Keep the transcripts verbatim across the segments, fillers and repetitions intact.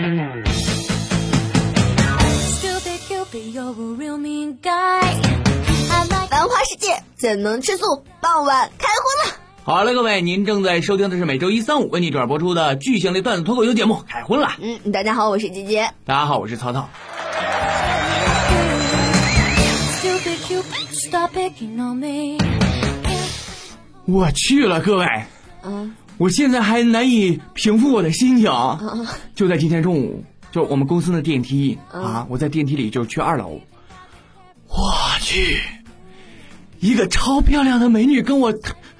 繁花世界怎能吃素？傍晚开荤了。好了，各位，您正在收听的是每周一、三、五为你转播出的巨型类段子脱口秀节目《开荤了》。嗯，大家好，我是杰杰。大家好，我是曹操。我去了，各位。嗯。我现在还难以平复我的心情。嗯。就在今天中午，就我们公司的电梯、嗯、啊，我在电梯里就去二楼。我去，一个超漂亮的美女跟我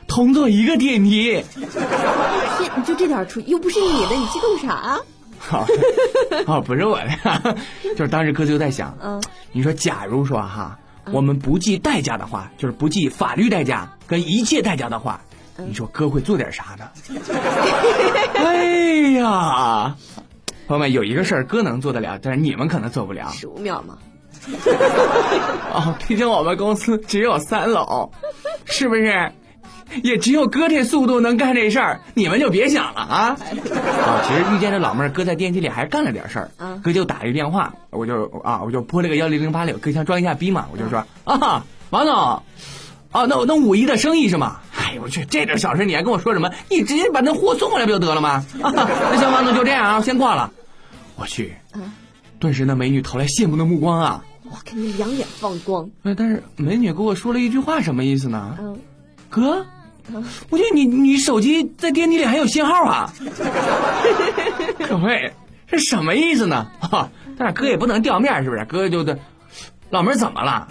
同坐一个电梯，你就这点出又不是你的，你激动啥？好，哦，不是我的，就是当时哥就在想，嗯，你说假如说哈，嗯、我们不计代价的话，就是不计法律代价跟一切代价的话，嗯、你说哥会做点啥呢？哎呀，朋友们，有一个事儿哥能做得了，但是你们可能做不了。十五秒吗？哦，毕竟我们公司只有三楼，是不是？也只有哥这速度能干这事儿，你们就别想了啊！啊，其实遇见这老妹儿，哥在电梯里还干了点事儿，啊、哥就打了一电话，我就啊，我就拨了个幺零零八六，哥想装一下逼嘛，我就说啊，王总，啊，那那五一的生意是吗？哎呦我去，这点小事你还跟我说什么？你直接把那货送过来不就得了吗？啊，那行，王总就这样啊，先挂了。我去，顿时那美女投来羡慕的目光啊！我看你两眼放光。哎，但是美女给我说了一句话，什么意思呢？嗯，哥。我觉得你你手机在电梯里还有信号啊！各位，这什么意思呢？啊，但是哥也不能掉面，是不是？哥就的，老妹儿怎么了？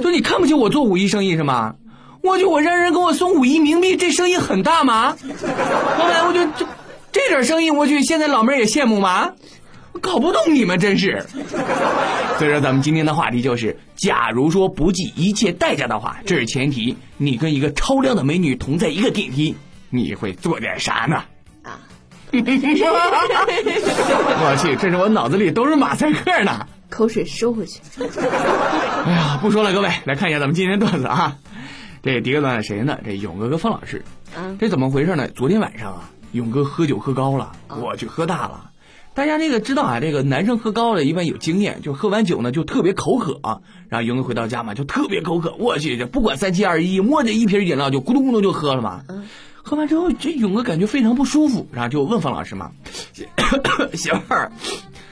就你看不起我做五一生意是吗？我就我让人给我送五一冥币，这生意很大吗？各位，我就这这点生意，我去，现在老妹儿也羡慕吗？我搞不懂你们真是。所以说，咱们今天的话题就是：假如说不计一切代价的话，这是前提。你跟一个超靓的美女同在一个电梯，你会做点啥呢？啊！我去，这是我脑子里都是马赛克呢。口水收回去。哎呀，不说了，各位，来看一下咱们今天的段子啊。这第一个段子谁呢？这勇哥跟方老师。啊。这怎么回事呢？昨天晚上啊，勇哥喝酒喝高了，我去喝大了。大家这个知道啊，这个男生喝高了一般有经验，就喝完酒呢就特别口渴啊。然后勇哥回到家嘛，就特别口渴，我去，这不管三七二十一，摸着一瓶饮料就咕咚咕咚就喝了嘛。嗯、喝完之后，这勇哥感觉非常不舒服，然后就问方老师嘛：“媳妇儿，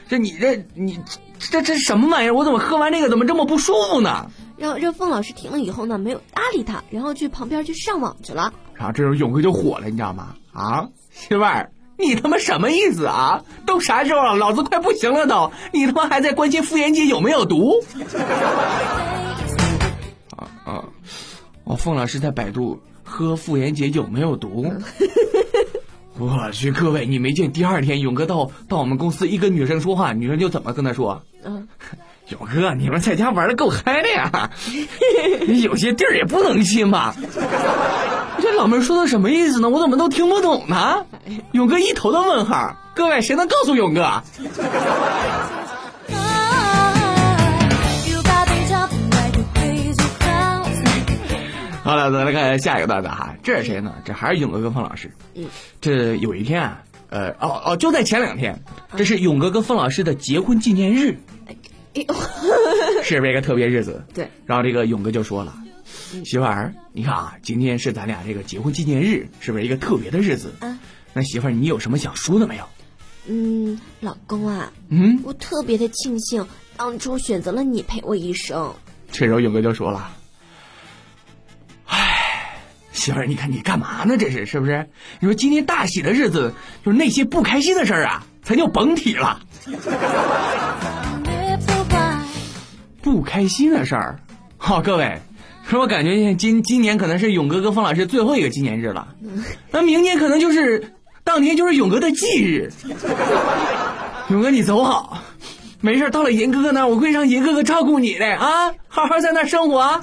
这你这你这这什么玩意儿？我怎么喝完这个怎么这么不舒服呢？”然后这方老师听了以后呢，没有搭理他，然后去旁边去上网去了。然后这时候勇哥就火了，你知道吗？啊，媳妇儿！你他妈什么意思啊？都啥时候了，老子快不行了都！你他妈还在关心妇炎洁有没有毒？啊啊！我、哦、凤老师在百度喝妇炎洁有没有毒？我去，各位，你没见第二天勇哥到到我们公司，一跟女生说话，女生就怎么跟他说？嗯，勇哥，你们在家玩的够嗨的呀！有些地儿也不能去嘛。这老妹说的什么意思呢？我怎么都听不懂呢？勇哥一头的问号，各位谁能告诉勇哥？好了，咱来看下一个段子哈，这是谁呢？这还是勇哥跟方老师。嗯，这有一天啊，呃，哦哦，就在前两天，这是勇哥跟方老师的结婚纪念日，是不是一个特别日子？对。然后这个勇哥就说了。媳妇儿，你看啊，今天是咱俩这个结婚纪念日，是不是一个特别的日子？啊，那媳妇儿，你有什么想说的没有？嗯，老公啊，嗯，我特别的庆幸当初选择了你陪我一生。这时候勇哥就说了：“哎，媳妇儿，你看你干嘛呢？这是是不是？你说今天大喜的日子，就是那些不开心的事儿啊，咱就甭提了。不开心的事儿，好、哦，各位。”可我感觉今今年可能是勇哥跟方老师最后一个纪念日了，那明年可能就是当年就是勇哥的忌日。勇哥你走好，没事到了严哥哥那我会让严哥哥照顾你的啊，好好在那生活啊。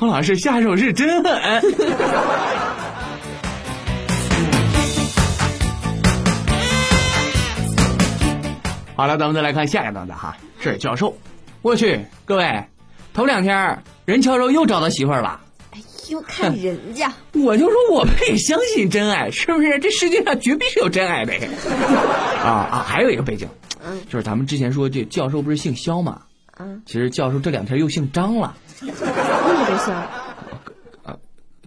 方老师下手是真狠。好了，咱们再来看下一段子哈，是教授。我去，各位。头两天任乔柔又找到媳妇儿了，哎又看人家。我就说我们也相信真爱，是不是？这世界上绝必是有真爱的。啊啊，还有一个背景，嗯，就是咱们之前说这教授不是姓肖嘛，嗯，其实教授这两天又姓张了。那么多姓？啊，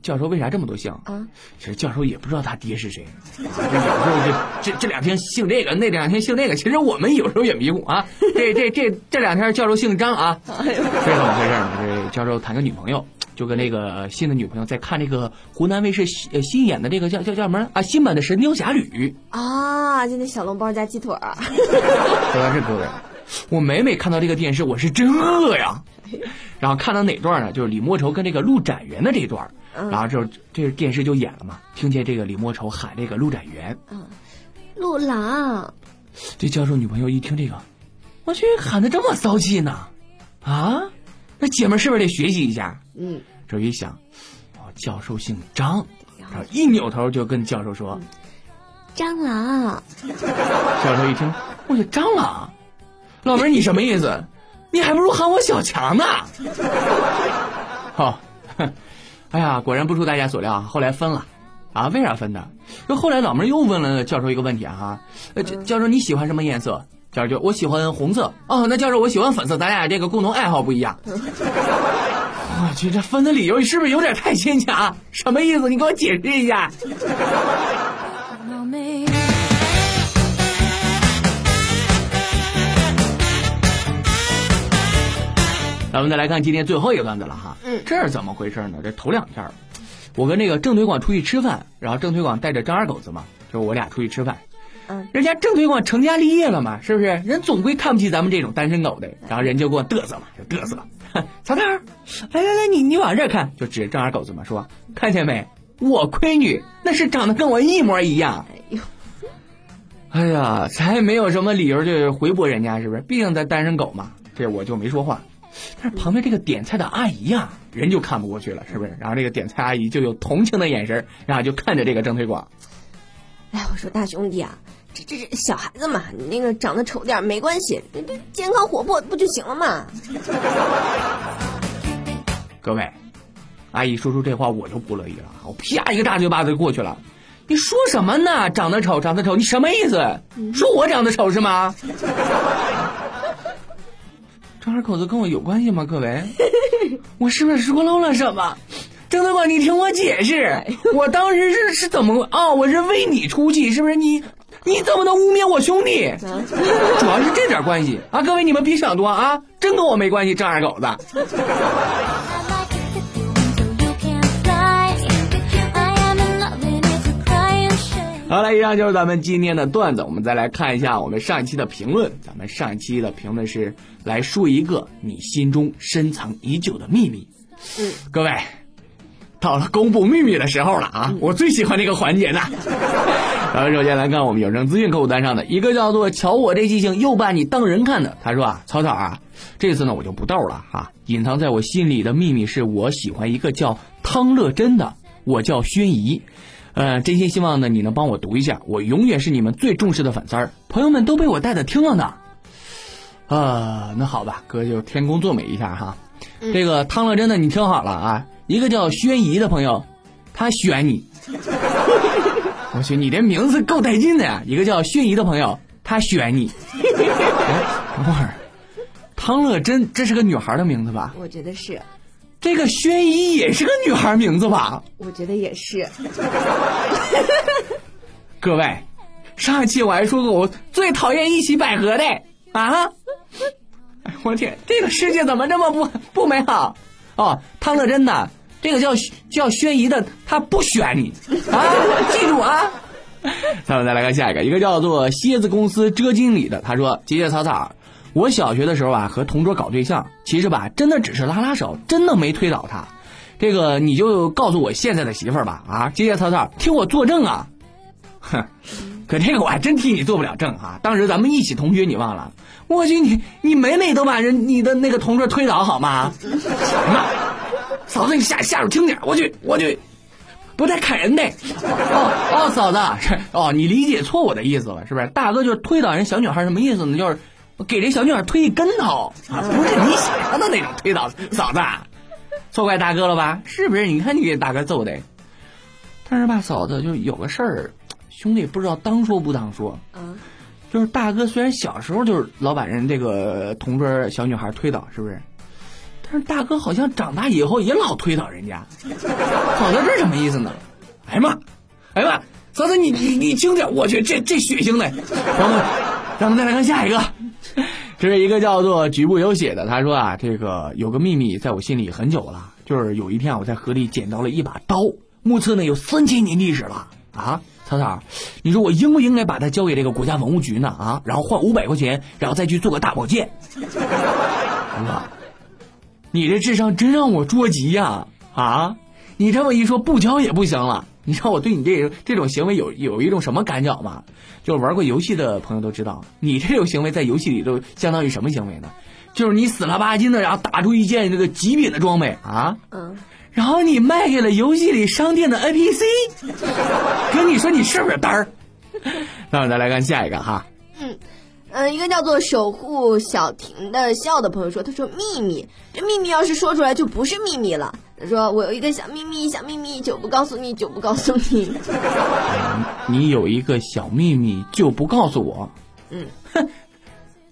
教授为啥这么多姓啊？其实教授也不知道他爹是谁。有时候这这这两天姓这个，那两天姓那个，其实我们有时候也迷糊啊。这这这这两天教授姓张啊，这怎么回事呢？这教授谈个女朋友。就跟那个新的女朋友在看那个湖南卫视新演的这个叫叫叫什么啊新版的《神雕侠侣》啊，就那小笼包加鸡腿啊。主要是各位，我每每看到这个电视，我是真饿呀。然后看到哪段呢？就是李莫愁跟这个陆展元的这段，然后就这电视就演了嘛，听见这个李莫愁喊这个陆展元，嗯，陆郎。这教授女朋友一听这个，我去喊得这么骚气呢，啊？那姐们是不是得学习一下？嗯，这一想，哦，教授姓张，然后一扭头就跟教授说：“嗯、张郎。”教授一听，我说：“张郎，老妹儿你什么意思？你还不如喊我小强呢。”好、哦，哎呀，果然不出大家所料，后来分了，啊，为啥分的？就后来老妹儿又问了教授一个问题啊，呃，教授你喜欢什么颜色？教授就我喜欢红色哦，那教授我喜欢粉色，咱俩这个共同爱好不一样。我去，这分的理由是不是有点太牵强？什么意思？你给我解释一下。咱们再来看今天最后一个段子了哈，嗯，这是怎么回事呢？这头两天，我跟那个郑推广出去吃饭，然后郑推广带着张二狗子嘛，就是我俩出去吃饭。嗯，人家郑推广成家立业了嘛，是不是？人总归看不起咱们这种单身狗的，然后人就给我嘚瑟嘛，就嘚瑟了。曹大儿，来来来，你你往这看，就指张二狗子嘛，说看见没，我闺女那是长得跟我一模一样。哎呦，哎呀，才没有什么理由就是回驳人家，是不是？毕竟咱单身狗嘛，这我就没说话。但是旁边这个点菜的阿姨呀、啊，人就看不过去了，是不是？然后这个点菜阿姨就有同情的眼神，然后就看着这个郑推广。哎，我说大兄弟啊。这这这小孩子嘛，你那个长得丑点没关系，你这健康活泼不就行了嘛？各位，阿姨说出这话我就不乐意了，我啪一个大嘴巴子过去了。你说什么呢？长得丑，长得丑，你什么意思？嗯、说我长得丑是吗？张二口子跟我有关系吗？各位，我是不是说漏了什么？郑德广，你听我解释，我当时是是怎么啊、哦？我是为你出气，是不是你？你怎么能污蔑我兄弟？主要是这点关系啊！各位你们别想多啊，真跟我没关系，张二狗子。好了，以上就是咱们今天的段子。我们再来看一下我们上一期的评论。咱们上一期的评论是来说一个你心中深藏已久的秘密。嗯，各位，到了公布秘密的时候了啊！我最喜欢这个环节呢。咱们首先来看我们有声资讯客户端上的一个叫做瞧我这记性又把你当人看的，他说啊，曹操啊，这次呢我就不逗了啊，隐藏在我心里的秘密是我喜欢一个叫汤乐真的，我叫宣仪，呃，真心希望呢你能帮我读一下，我永远是你们最重视的粉丝儿，朋友们都被我带的听了呢。啊，那好吧，哥就天公作美一下哈，嗯、这个汤乐真的你听好了啊，一个叫宣仪的朋友，他选你。我去，你这名字够带劲的呀！一个叫薛姨的朋友，他选你。哎，等会儿，汤乐真这是个女孩的名字吧？我觉得是。这个薛姨也是个女孩名字吧？我觉得也是。各位，上一期我还说过，我最讨厌一起百合的啊！哎，我天，这个世界怎么这么不不美好？哦，汤乐真的。这个叫叫宣仪的，他不选你啊！记住啊！咱们再来看下一个，一个叫做蝎子公司遮经理的，他说：“姐姐草草，我小学的时候啊，和同桌搞对象，其实吧，真的只是拉拉手，真的没推倒他。这个你就告诉我现在的媳妇儿吧，啊，姐姐草草，听我作证啊！哼，可这个我还真替你做不了证啊！当时咱们一起同学，你忘了？我去你，你每每都把人你的那个同桌推倒好吗？行了。”嫂子，你下下手轻点！我去，我去，不带砍人的。哦哦，嫂子，是哦，你理解错我的意思了，是不是？大哥就是推倒人小女孩什么意思呢？就是给这小女孩推一跟头啊，不是你想的那种推倒。嫂子，错怪大哥了吧？是不是？你看你给大哥揍的。但是吧，嫂子就有个事儿，兄弟不知道当说不当说。嗯，就是大哥虽然小时候就是老把人这个同桌小女孩推倒，是不是？但是大哥好像长大以后也老推倒人家。嫂子这是什么意思呢？哎呀妈，哎呀妈，嫂子你你你轻点，我去，这这血腥的。然后咱们再来看下一个。这是一个叫做局部有血的，他说啊，这个有个秘密在我心里很久了，就是有一天我在河里捡到了一把刀，目测呢有三千年历史了啊。曹操，你说我应不应该把它交给这个国家文物局呢啊？然后换五百块钱，然后再去做个大保健。啊，你这智商真让我捉急呀！啊，你这么一说不交也不行了。你知道我对你这这种行为有有一种什么感觉吗？就是玩过游戏的朋友都知道，你这种行为在游戏里都相当于什么行为呢？就是你死了吧唧的，然后打出一件这个极品的装备啊，嗯，然后你卖给了游戏里商店的 N P C， 跟你说你是不是单儿？那我们再来看下一个哈。嗯。嗯，一个叫做守护小婷的笑的朋友说，他说秘密，这秘密要是说出来就不是秘密了。他说我有一个小秘密，小秘密就不告诉你，就不告诉你。你有一个小秘密就不告诉我？嗯，哼，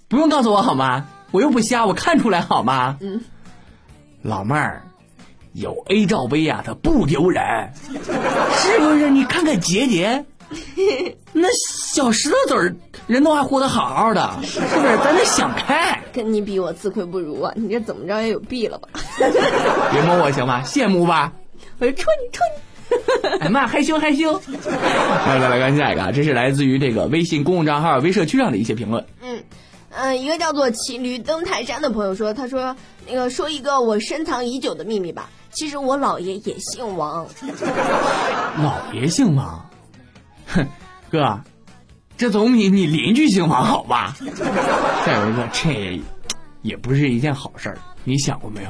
不用告诉我好吗？我又不瞎，我看出来好吗？嗯，老妹儿，有 A 罩杯啊，他不丢人，是不是？你看看杰杰。那小石头嘴儿人都还活得好好的，是不是？咱得想开，跟你比我自愧不如啊！你这怎么着也有弊了吧？别摸我行吗？羡慕吧？我就戳你戳你！哎妈，害羞害羞！来来来，看下一个啊，这是来自于这个微信公共账号微社区上的一些评论。嗯嗯、呃，一个叫做骑驴登泰山的朋友说，他说那个说一个我深藏已久的秘密吧，其实我姥爷也姓王。姥爷姓王。哼，哥，这总比你邻居姓王好吧？再有一个，这也不是一件好事儿，你想过没有？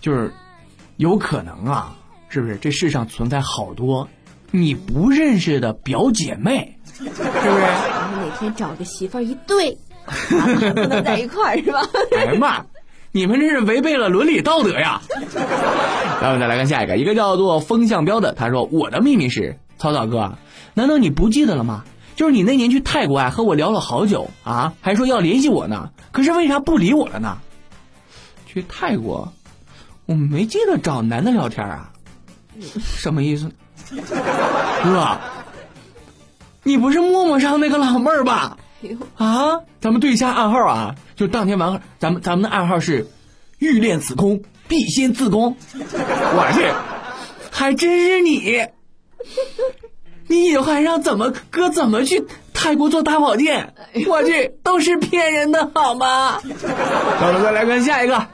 就是有可能啊，是不是？这世上存在好多你不认识的表姐妹，是不是？然后哪天找个媳妇儿一对，不能在一块儿是吧？哎妈！你们这是违背了伦理道德呀！然后再来看下一个，一个叫做风向标的，他说我的秘密是，曹导哥，难道你不记得了吗？就是你那年去泰国啊，和我聊了好久啊，还说要联系我呢，可是为啥不理我了呢？去泰国，我没记得找男的聊天啊，什么意思？哥，你不是陌陌上那个老妹儿吧？啊，咱们对一下暗号啊，就当天晚上咱们咱们的暗号是欲练此功必先自宫。我去，还真是你。你以后还让怎么哥怎么去泰国做大保健？我去，都是骗人的好吗？咱们再来看下一个，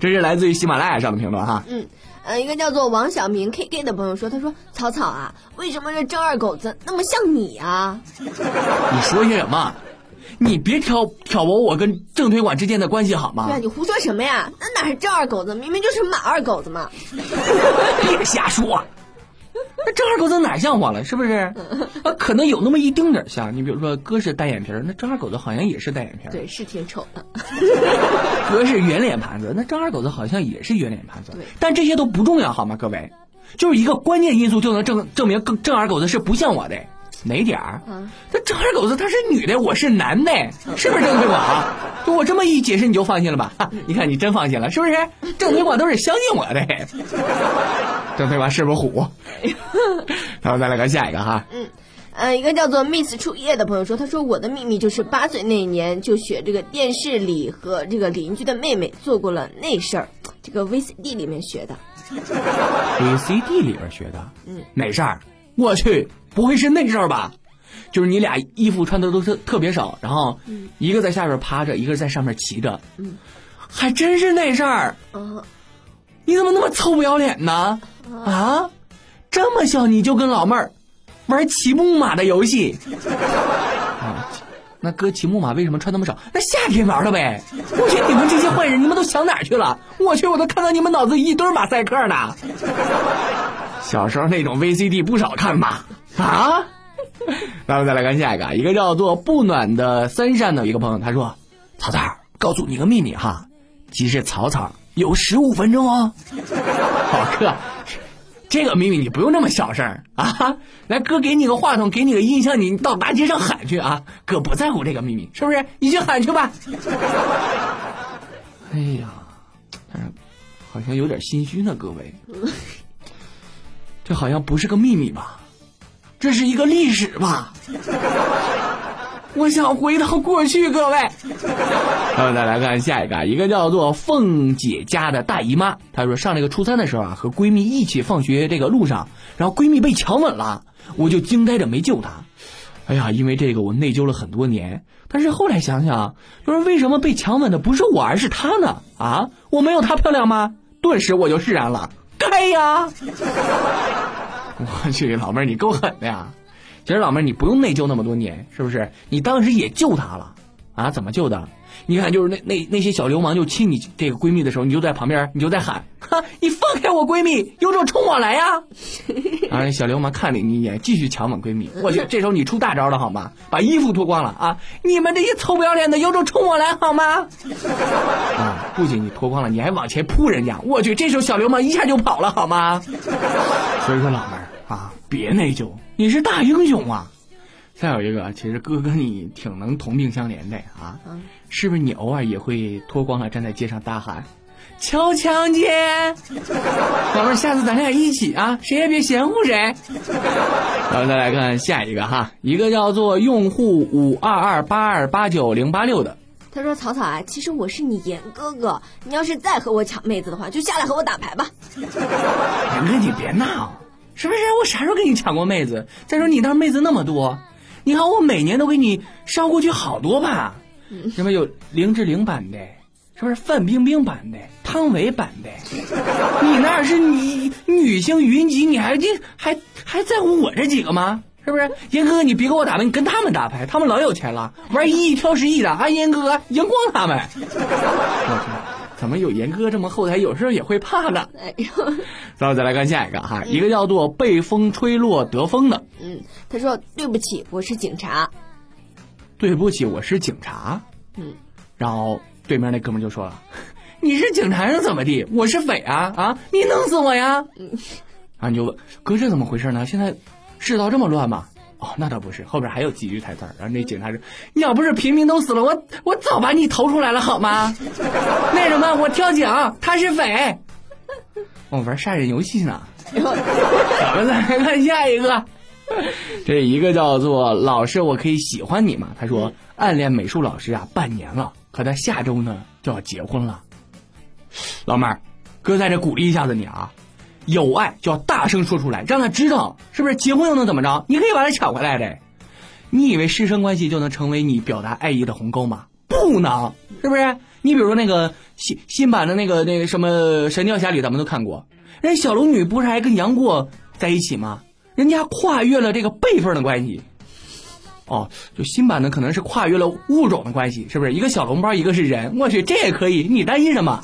这是来自于喜马拉雅上的评论哈。嗯呃，一个叫做王小明 K K 的朋友说，他说草草啊，为什么这正二狗子那么像你啊？你说些什么？你别挑挑拨我跟正推广之间的关系好吗？对啊，你胡说什么呀？那哪是正二狗子，明明就是马二狗子嘛！别瞎说，那正二狗子哪像我了？是不是？啊，可能有那么一丁点像。你比如说，哥是单眼皮，那正二狗子好像也是单眼皮。对，是挺丑的。哥是圆脸盘子，那张二狗子好像也是圆脸盘子，但这些都不重要好吗？各位，就是一个关键因素就能证证明正二狗子是不像我的哪点儿？那、啊、正二狗子他是女的，我是男的，是不是正推广啊？就我这么一解释你就放心了吧？啊、你看你真放心了，是不是？正推广都是相信我的，正推广是不是虎？然后再来看下一个哈。嗯。呃，一个叫做 Miss 初夜的朋友说，他说我的秘密就是八岁那年就学这个电视里和这个邻居的妹妹做过了那事儿，这个 V C D 里面学的。V C D 里边学的？嗯，哪事儿？我去，不会是那事儿吧？就是你俩衣服穿的都特特别少，然后一个在下边趴着，一个在上面骑着。嗯，还真是那事儿。嗯，你怎么那么臭不要脸呢？啊，这么小你就跟老妹儿玩骑木马的游戏啊？那哥骑木马为什么穿那么少？那夏天玩了呗。我去，你们这些坏人，你们都想哪儿去了？我去，我都看到你们脑子一堆马赛克呢。小时候那种 V C D 不少看吧？啊，那我们再来看下一个，一个叫做不暖的三扇的一个朋友，他说：“曹操，告诉你个秘密哈，即使曹操有十五分钟哦。好哥，这个秘密你不用那么小声啊！来，哥给你个话筒，给你个音箱，你到大街上喊去啊！哥不在乎这个秘密，是不是？你去喊去吧。哎呀，但是好像有点心虚呢，各位。这好像不是个秘密吧？这是一个历史吧？我想回到过去，各位。那我们再来看下一个，一个叫做凤姐家的大姨妈，她说上这个初三的时候啊，和闺蜜一起放学这个路上，然后闺蜜被强吻了，我就惊呆着没救她。哎呀，因为这个我内疚了很多年，但是后来想想，就是为什么被强吻的不是我，而是她呢？啊，我没有她漂亮吗？顿时我就释然了，该呀！我去，老妹儿，你够狠的呀！其实老妹儿，你不用内疚那么多年，是不是？你当时也救她了，啊？怎么救的？你看，就是那那那些小流氓就亲你这个闺蜜的时候，你就在旁边，你就在喊：“哈，你放开我闺蜜，有种冲我来呀！”然后小流氓看了你一眼，继续强吻闺蜜。我去，这时候你出大招了好吗？把衣服脱光了啊！你们这些臭不要脸的，有种冲我来好吗？啊！不仅你脱光了，你还往前扑人家。我去，这时候小流氓一下就跑了好吗？所以说，老妹儿啊，别内疚。你是大英雄啊！再有一个，其实哥跟你挺能同病相怜的啊，嗯、是不是？你偶尔也会脱光了站在街上大喊“乔强姐”，老妹儿，下次咱俩一起啊，谁也别嫌乎谁。咱们再来看下一个哈，一个叫做用户五二二八二八九零八六的，他说：“草草啊，其实我是你严哥哥，你要是再和我抢妹子的话，就下来和我打牌吧。”严哥，你别闹。是不是我啥时候给你抢过妹子？再说你那妹子那么多，你看我每年都给你捎过去好多吧，什么有林志玲版的，是不是范冰冰版的，汤唯版的？你那是女女星云集，你还还还在乎我这几个吗？是不是？严哥哥，你别跟我打牌，你跟他们打牌，他们老有钱了，玩一亿挑十亿的啊！严哥哥赢光他们。怎么有严哥这么后台，有时候也会怕的。哎呦，咱们再来看下一个哈，嗯、一个叫做被风吹落得风的。嗯，他说对不起，我是警察。对不起，我是警察。嗯，然后对面那哥们就说了：“你是警察是怎么地？我是匪啊啊！你弄死我呀！”嗯，啊，你就问哥这怎么回事呢？现在世道这么乱吗？哦，那倒不是，后边还有几句台词儿。然后那警察说：“你要不是平民都死了，我我早把你投出来了，好吗？那什么，我跳井，他是匪。我玩杀人游戏呢。”咱们再来看下一个，这一个叫做老师，我可以喜欢你吗？他说暗恋美术老师啊，半年了，可他下周呢就要结婚了。老妹儿，哥在这鼓励一下子你啊。有爱就要大声说出来，让他知道，是不是？结婚又能怎么着？你可以把他抢回来的。你以为师生关系就能成为你表达爱意的鸿沟吗？不能，是不是？你比如说那个新新版的那个那个什么《神雕侠侣》，咱们都看过，人家小龙女不是还跟杨过在一起吗？人家跨越了这个辈分的关系。哦，就新版的可能是跨越了物种的关系，是不是？一个小笼包，一个是人，我去，这也可以，你担心什么？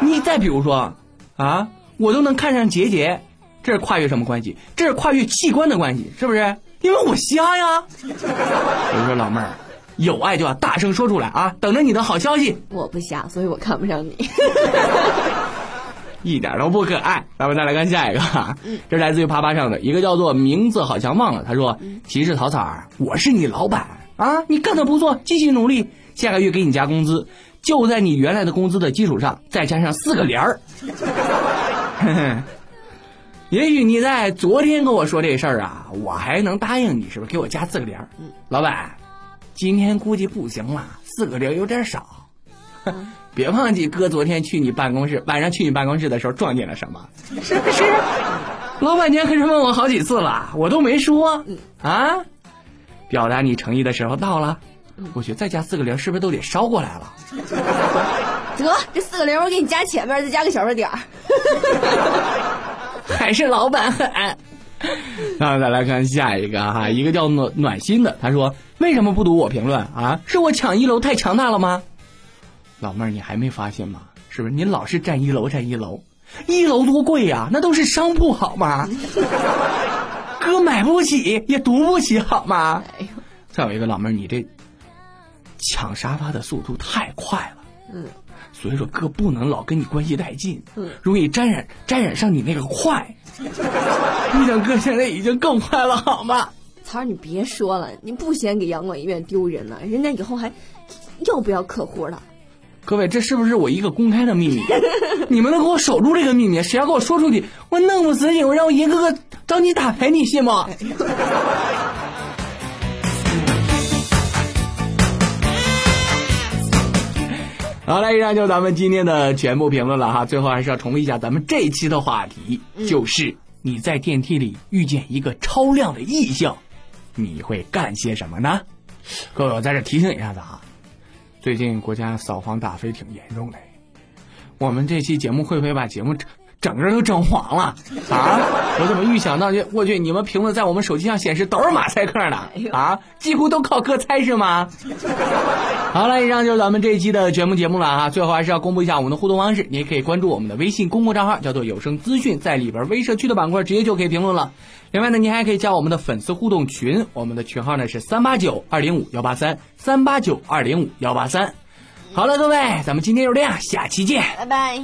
你再比如说，啊。我都能看上杰杰，这是跨越什么关系？这是跨越器官的关系，是不是？因为我瞎呀。所以说，老妹儿，有爱就要大声说出来啊！等着你的好消息。我不瞎，所以我看不上你。一点都不可爱。咱们再来看下一个，这来自于啪啪上的一个叫做名字好像忘了，他说：“骑士草草，我是你老板啊，你干得不错，继续努力，下个月给你加工资，就在你原来的工资的基础上再加上四个零儿。”也许你在昨天跟我说这事儿啊，我还能答应你，是不是？给我加四个零。老板，今天估计不行了，四个零有点少。别忘记哥昨天去你办公室，晚上去你办公室的时候撞见了什么，是不是？老板娘可是问我好几次了，我都没说啊。表达你诚意的时候到了，我去，再加四个零是不是都得烧过来了？得，这四个零我给你加前面，再加个小数点儿。还是老板狠。那再来看下一个哈，一个叫暖暖心的，他说：“为什么不读我评论啊？是我抢一楼太强大了吗？”老妹儿，你还没发现吗？是不是？你老是占一楼，占一楼，一楼多贵呀、啊，那都是商铺好吗？哥买不起，也读不起好吗？哎呦，再有一个老妹儿，你这抢沙发的速度太快了。嗯，所以说哥不能老跟你关系太近，嗯，容易沾染沾染上你那个快。你想哥现在已经更快了，好吗？曹儿，你别说了，你不嫌给洋广医院丢人了，人家以后还要不要客户了？各位，这是不是我一个公开的秘密？你们能给我守住这个秘密，谁要给我说出去，我弄不死你，我让我一个个找你打牌，你信吗？好了，以上就是咱们今天的全部评论了哈。最后还是要重复一下咱们这一期的话题，嗯、就是你在电梯里遇见一个超量的异性，你会干些什么呢？各位，我在这提醒一下子哈。最近国家扫黄打非挺严重的，我们这期节目会不会把节目整个都整黄了啊？我怎么预想到就我去，你们评论在我们手机上显示都是马赛克的啊，几乎都靠哥猜是吗？好了，以上就是咱们这一期的全部节目了啊。最后还是要公布一下我们的互动方式，你也可以关注我们的微信公共账号，叫做有声资讯，在里边微社区的板块直接就可以评论了。另外呢，您还可以加我们的粉丝互动群，我们的群号呢是三八九二零五一八三，三八九二零五一八三。好了，各位，咱们今天就这样，下期见，拜拜。